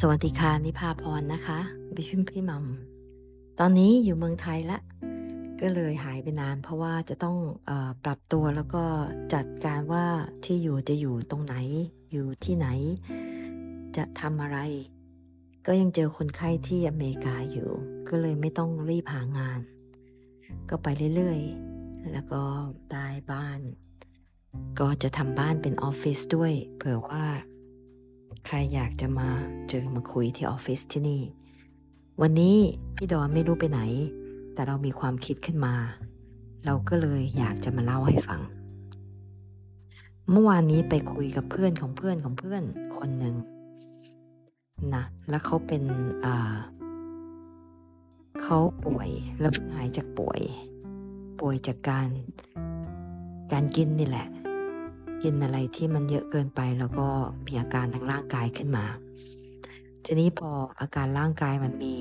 สวัสดีค่ะนิพาพรนะคะพี่มัมตอนนี้อยู่เมืองไทยละก็เลยหายไปนานเพราะว่าจะต้องปรับตัวแล้วก็จัดการว่าที่อยู่จะอยู่ตรงไหนอยู่ที่ไหนจะทำอะไรก็ยังเจอคนไข้ที่อเมริกาอยู่ก็เลยไม่ต้องรีบหางานก็ไปเรื่อยๆแล้วก็ได้บ้านก็จะทำบ้านเป็นออฟฟิศด้วยเผื่อว่าใครอยากจะมาเจอมาคุยที่ออฟฟิศที่นี่วันนี้พี่ดอนไม่รู้ไปไหนแต่เรามีความคิดขึ้นมาเราก็เลยอยากจะมาเล่าให้ฟังเมื่อวานนี้ไปคุยกับเพื่อนของเพื่อนของเพื่อนคนหนึ่งนะแล้วเขาเป็นเขาป่วยแล้วเพิ่งหายจากป่วยจากการกินนี่แหละกินอะไรที่มันเยอะเกินไปแล้วก็มีอาการทางร่างกายขึ้นมาทีนี้พออาการร่างกายมันมี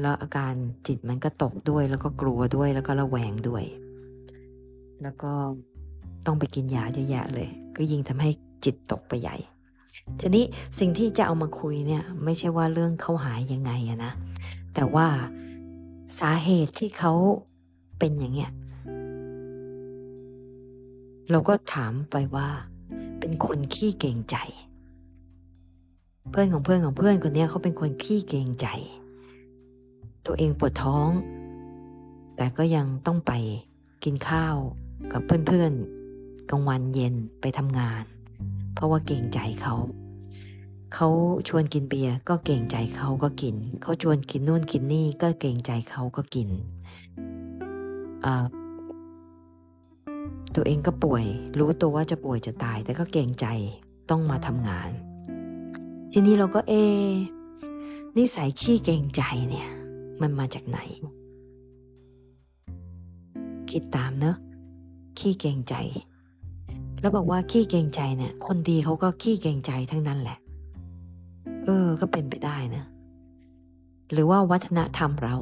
แล้วอาการจิตมันก็ตกด้วยแล้วก็กลัวด้วยแล้วก็ระแวงด้วยแล้วก็ต้องไปกินยาเยอะแยะเลยก็ยิ่งทำให้จิตตกไปใหญ่ทีนี้สิ่งที่จะเอามาคุยเนี่ยไม่ใช่ว่าเรื่องเขาหายยังไงอะนะแต่ว่าสาเหตุที่เขาเป็นอย่างเงี้ยเราก็ถามไปว่าเป็นคนขี้เกรงใจเพื่อนของเพื่อนของเพื่อนคนนี้เขาเป็นคนขี้เกรงใจตัวเองปวดท้องแต่ก็ยังต้องไปกินข้าวกับเพื่อนๆกลางวันเย็นไปทำงานเพราะว่าเกรงใจเขาชวนกินเบียร์ก็เกรงใจเขาก็กินเขาชวนกินนู่นกินนี่ก็เกรงใจเขาก็กินตัวเองก็ป่วยรู้ตัวว่าจะป่วยจะตายแต่ก็เกรงใจต้องมาทำงานทีนี้เราก็นิสัยขี้เกรงใจเนี่ยมันมาจากไหนคิดตามเนอะขี้เกรงใจแล้วบอกว่าขี้เกรงใจเนี่ยคนดีเขาก็ขี้เกรงใจทั้งนั้นแหละก็เป็นไปได้นะหรือว่าวัฒนธรรมเรา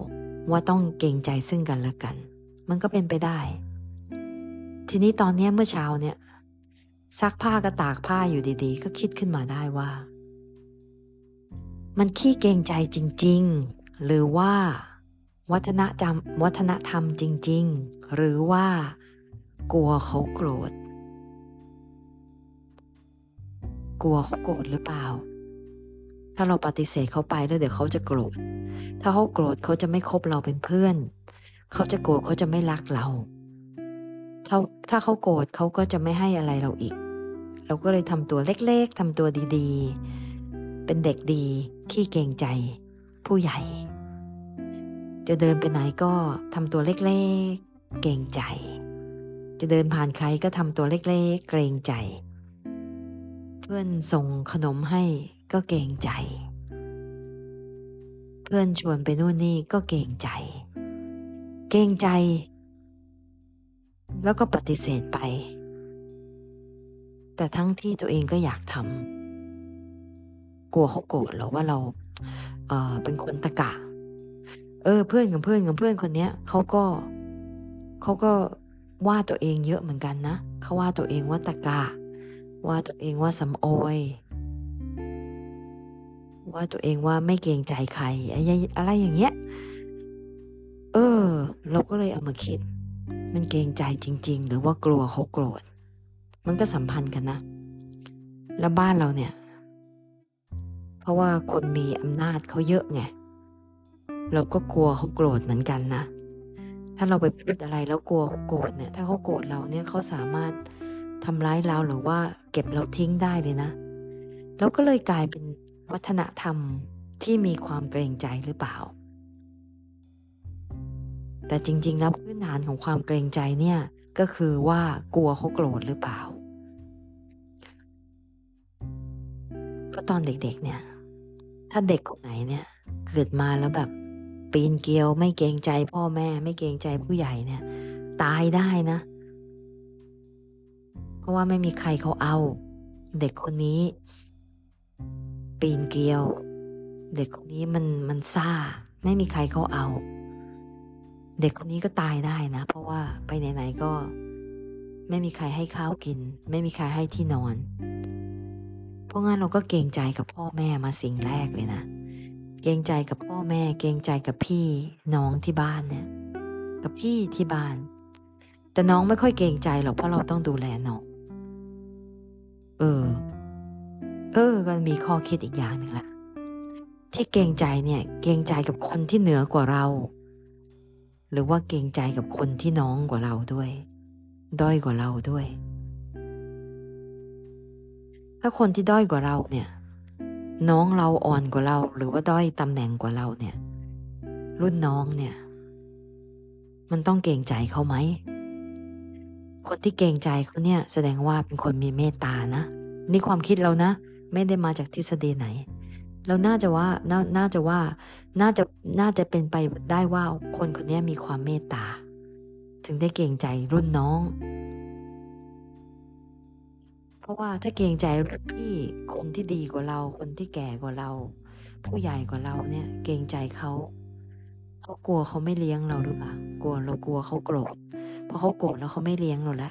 ว่าต้องเกรงใจซึ่งกันและกันมันก็เป็นไปได้ทีนี้ตอนนี้เมื่อเช้าเนี่ยซักผ้าก็ตากผ้าอยู่ดีๆก็คิดขึ้นมาได้ว่ามันขี้เกรงใจจริงๆหรือว่าวัฒนธรรมจริงๆหรือว่ากลัวเขาโกรธกลัวเขาโกรธหรือเปล่าถ้าเราปฏิเสธเขาไปแล้วเดี๋ยวเขาจะโกรธถ้าเขาโกรธเขาจะไม่คบเราเป็นเพื่อนเขาจะโกรธเขาจะไม่รักเราถ้าเขาโกรธเขาก็จะไม่ให้อะไรเราอีกเราก็เลยทำตัวเล็กๆทำตัวดีๆเป็นเด็กดีขี้เกรงใจผู้ใหญ่จะเดินไปไหนก็ทำตัวเล็กๆเกรงใจจะเดินผ่านใครก็ทำตัวเล็กๆเกรงใจเพื่อนส่งขนมให้ก็เกรงใจเพื่อนชวนไปนู่นนี่ก็เกรงใจเกรงใจแล้วก็ปฏิเสธไปแต่ทั้งที่ตัวเองก็อยากทำกลัวเขาโกรธหรอว่าเราเป็นคนตะกะเพื่อนกับเพื่อนกับเพื่อนคนเนี้ยเขาก็ว่าตัวเองเยอะเหมือนกันนะเขาว่าตัวเองว่าตะกะว่าตัวเองว่าสำโอยว่าตัวเองว่าไม่เกรงใจใครอะไรอย่างเงี้ยเราก็เลยเอามาคิดมันเกรงใจจริงๆหรือว่ากลัวเขาโกรธมันก็สัมพันธ์กันนะแล้วบ้านเราเนี่ยเพราะว่าคนมีอำนาจเขาเยอะไงเราก็กลัวเขาโกรธเหมือนกันนะถ้าเราไปพูดอะไรแล้วกลัวเขาโกรธเนี่ยถ้าเขาโกรธเราเนี่ยเขาสามารถทำร้ายเราหรือว่าเก็บเราทิ้งได้เลยนะเราก็เลยกลายเป็นวัฒนธรรมที่มีความเกรงใจหรือเปล่าแต่จริงๆแล้วพื้นฐานของความเกรงใจเนี่ยก็คือว่ากลัวเขาโกรธหรือเปล่าเพราะตอนเด็กๆเนี่ยถ้าเด็กคนไหนเนี่ยเกิดมาแล้วแบบปีนเกลียวไม่เกรงใจพ่อแม่ไม่เกรงใจผู้ใหญ่เนี่ยตายได้นะเพราะว่าไม่มีใครเขาเอาเด็กคนนี้ปีนเกลียวเด็กคนนี้มันซ่าไม่มีใครเขาเอาเด็กคนนี้ก็ตายได้นะเพราะว่าไปไหนๆก็ไม่มีใครให้ข้าวกินไม่มีใครให้ที่นอน เพราะงั้นเราก็เกรงใจกับพ่อแม่มาสิ่งแรกเลยนะเกรงใจกับพ่อแม่เกรงใจกับพี่น้องที่บ้านเนี่ยกับพี่ที่บ้านแต่น้องไม่ค่อยเกรงใจหรอกเพราะเราต้องดูแลน้องก็มีข้อคิดอีกอย่างหนึ่งละที่เกรงใจเนี่ยเกรงใจกับคนที่เหนือกว่าเราหรือว่าเกรงใจกับคนที่น้องกว่าเราด้วยด้อยกว่าเราด้วยถ้าคนที่ด้อยกว่าเราเนี่ยน้องเราอ่อนกว่าเราหรือว่าด้อยตำแหน่งกว่าเราเนี่ยรุ่นน้องเนี่ยมันต้องเกรงใจเขาไหมคนที่เกรงใจเขาเนี่ยแสดงว่าเป็นคนมีเมตตานะนี่ความคิดเรานะไม่ได้มาจากทฤษฎีไหนเราน่าจะเป็นไปได้ว่าคนคนนี้มีความเมตตาถึงได้เกรงใจรุ่นน้องเพราะว่าถ้าเกรงใจรุ่นพี่คนที่ดีกว่าเราคนที่แก่กว่าเราผู้ใหญ่กว่าเราเนี่ยเกรงใจเขาเพราะกลัวเขาไม่เลี้ยงเราหรือเปล่ากลัวเรากลัวเขาโกรธเพราะเขาโกรธแล้วเขาไม่เลี้ยงเราละ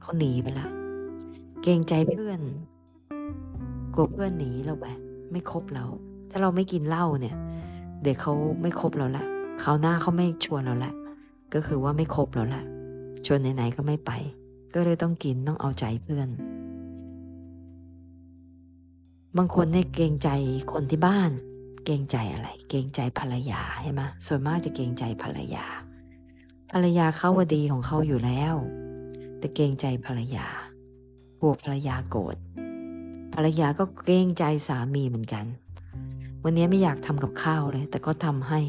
เขาหนีไปละเกรงใจเพื่อนกลัวเพื่อนหนีเราไปไม่คบเราถ้าเราไม่กินเหล้าเนี่ยเดี๋ยวเขาไม่คบเราละคราวหน้าเขาไม่ชวนเราละก็คือว่าไม่คบเราละชวนไหนๆก็ไม่ไปก็เลยต้องกินต้องเอาใจเพื่อนบางคนเนี่ยเกรงใจคนที่บ้านเกรงใจอะไรเกรงใจภรรยาใช่ไหมส่วนมากจะเกรงใจภรรยาเขาว่าดีของเขาอยู่แล้วแต่เกรงใจภรรยากลัวภรรยาโกรธภรรยาก็เกรงใจสามีเหมือนกันวันนี้ไม่อยากทำกับข้าวเลยแต่ก็ทำให้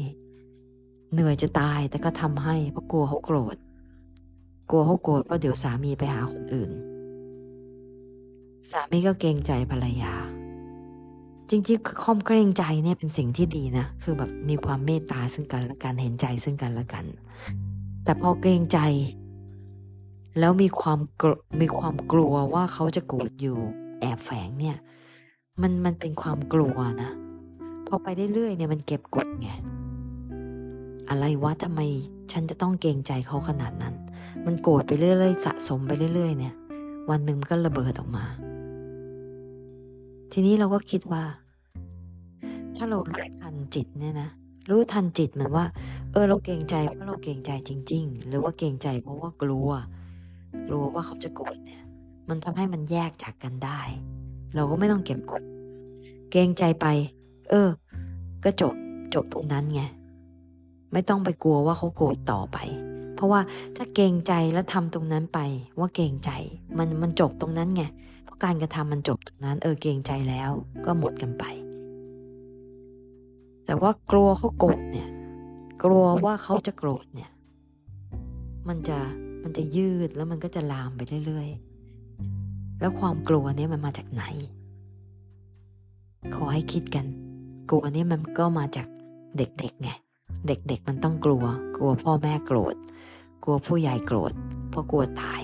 เหนื่อยจะตายแต่ก็ทำให้เพราะกลัวเขาโกรธเพราะเดี๋ยวสามีไปหาคนอื่นสามีก็เกรงใจภรรยาจริงๆความเกรงใจเนี่ยเป็นสิ่งที่ดีนะคือแบบมีความเมตตาซึ่งกันและกันเห็นใจซึ่งกันและกันแต่พอเกรงใจแล้วมีความกลัวว่าเขาจะโกรธอยู่แอบแฝงเนี่ยมันเป็นความกลัวนะพอไปได้เรื่อยเนี่ยมันเก็บกดไงอะไรวะทำไมฉันจะต้องเกรงใจเขาขนาดนั้นมันโกรธไปเรื่อยๆสะสมไปเรื่อยๆเนี่ยวันหนึ่งก็ระเบิดออกมาทีนี้เราก็คิดว่าถ้าเรารู้ทันจิตเนี่ยนะรู้ทันจิตเหมือนว่าเราเกรงใจเพราะเราเกรงใจจริงๆหรือว่าเกรงใจเพราะว่ากลัวว่าเขาจะโกรธเนี่ยมันทำให้มันแยกจากกันได้เราก็ไม่ต้องเก็บกดเกรงใจไปก็จบตรงนั้นไงไม่ต้องไปกลัวว่าเขาโกรธต่อไปเพราะว่าถ้าเกรงใจแล้วทำตรงนั้นไปว่าเกรงใจมันจบตรงนั้นไงเพราะการกระทำมันจบตรงนั้นเกรงใจแล้วก็หมดกันไปแต่ว่ากลัวเขาโกรธเนี่ยกลัวว่าเขาจะโกรธเนี่ยมันจะยืดแล้วมันก็จะลามไปเรื่อยๆแล้วความกลัวเนี่ยมันมาจากไหนขอให้คิดกันกลัวเนี่ยมันก็มาจากเด็กๆไงเด็กๆมันต้องกลัวพ่อแม่โกรธกลัวผู้ใหญ่โกรธเพราะกลัวตาย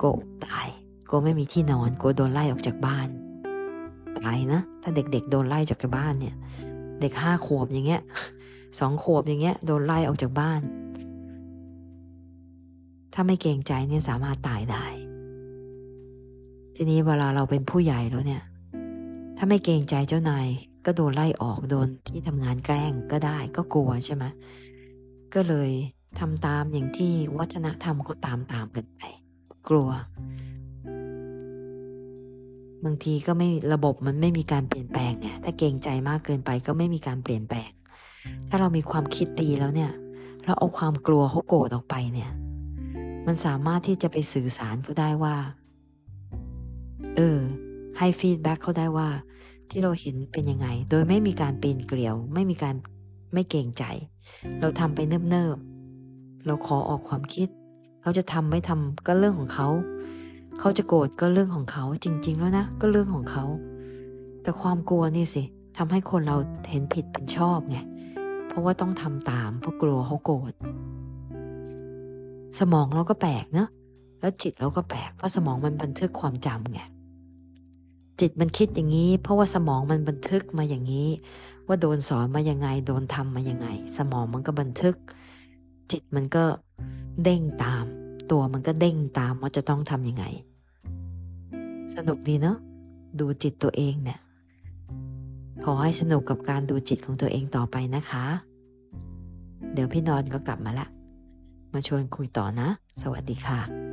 กลัวตายกลัวไม่มีที่นอนกลัวโดนไล่ออกจากบ้านตายนะถ้าเด็กๆโดนไล่จากบ้านเนี่ยเด็ก5ขวบอย่างเงี้ย2ขวบอย่างเงี้ยโดนไล่ออกจากบ้านถ้าไม่เกรงใจเนี่ยสามารถตายได้ทีนี้เวลาเราเป็นผู้ใหญ่แล้วเนี่ยถ้าไม่เกรงใจเจ้านายก็โดนไล่ออกโดนที่ทำงานแกล้งก็ได้ก็กลัวใช่ไหมก็เลยทำตามอย่างที่วัฒนธรรมก็ตามกันไปกลัวบางทีก็ไม่ระบบมันไม่มีการเปลี่ยนแปลงไงถ้าเกรงใจมากเกินไปก็ไม่มีการเปลี่ยนแปลงถ้าเรามีความคิดดีแล้วเนี่ยเราเอาความกลัวเขาโกรธออกไปเนี่ยมันสามารถที่จะไปสื่อสารเขาได้ว่าให้ฟีดแบ็กเขาได้ว่าที่เราเห็นเป็นยังไงโดยไม่มีการปีนเกลียวไม่มีการไม่เกรงใจเราทำไปเนิบๆเราขอออกความคิดเขาจะทำไม่ทำก็เรื่องของเขาเขาจะโกรธก็เรื่องของเขาจริงๆแล้วนะก็เรื่องของเขาแต่ความกลัวนี่สิทำให้คนเราเห็นผิดเป็นชอบไงเพราะว่าต้องทำตามเพราะกลัวเขาโกรธสมองเราก็แปลกเนอะแล้วจิตเราก็แปลกเพราะสมองมันบันทึกความจำไงจิตมันคิดอย่างนี้เพราะว่าสมองมันบันทึกมาอย่างนี้ว่าโดนสอนมายังไงโดนทำมายังไงสมองมันก็บันทึกจิตมันก็เด้งตามตัวมันก็เด้งตามว่าจะต้องทำยังไงสนุกดีเนอะ ดูจิตตัวเองเนี่ยขอให้สนุกกับการดูจิตของตัวเองต่อไปนะคะเดี๋ยวพี่นอนก็กลับมาละมาชวนคุยต่อนะสวัสดีค่ะ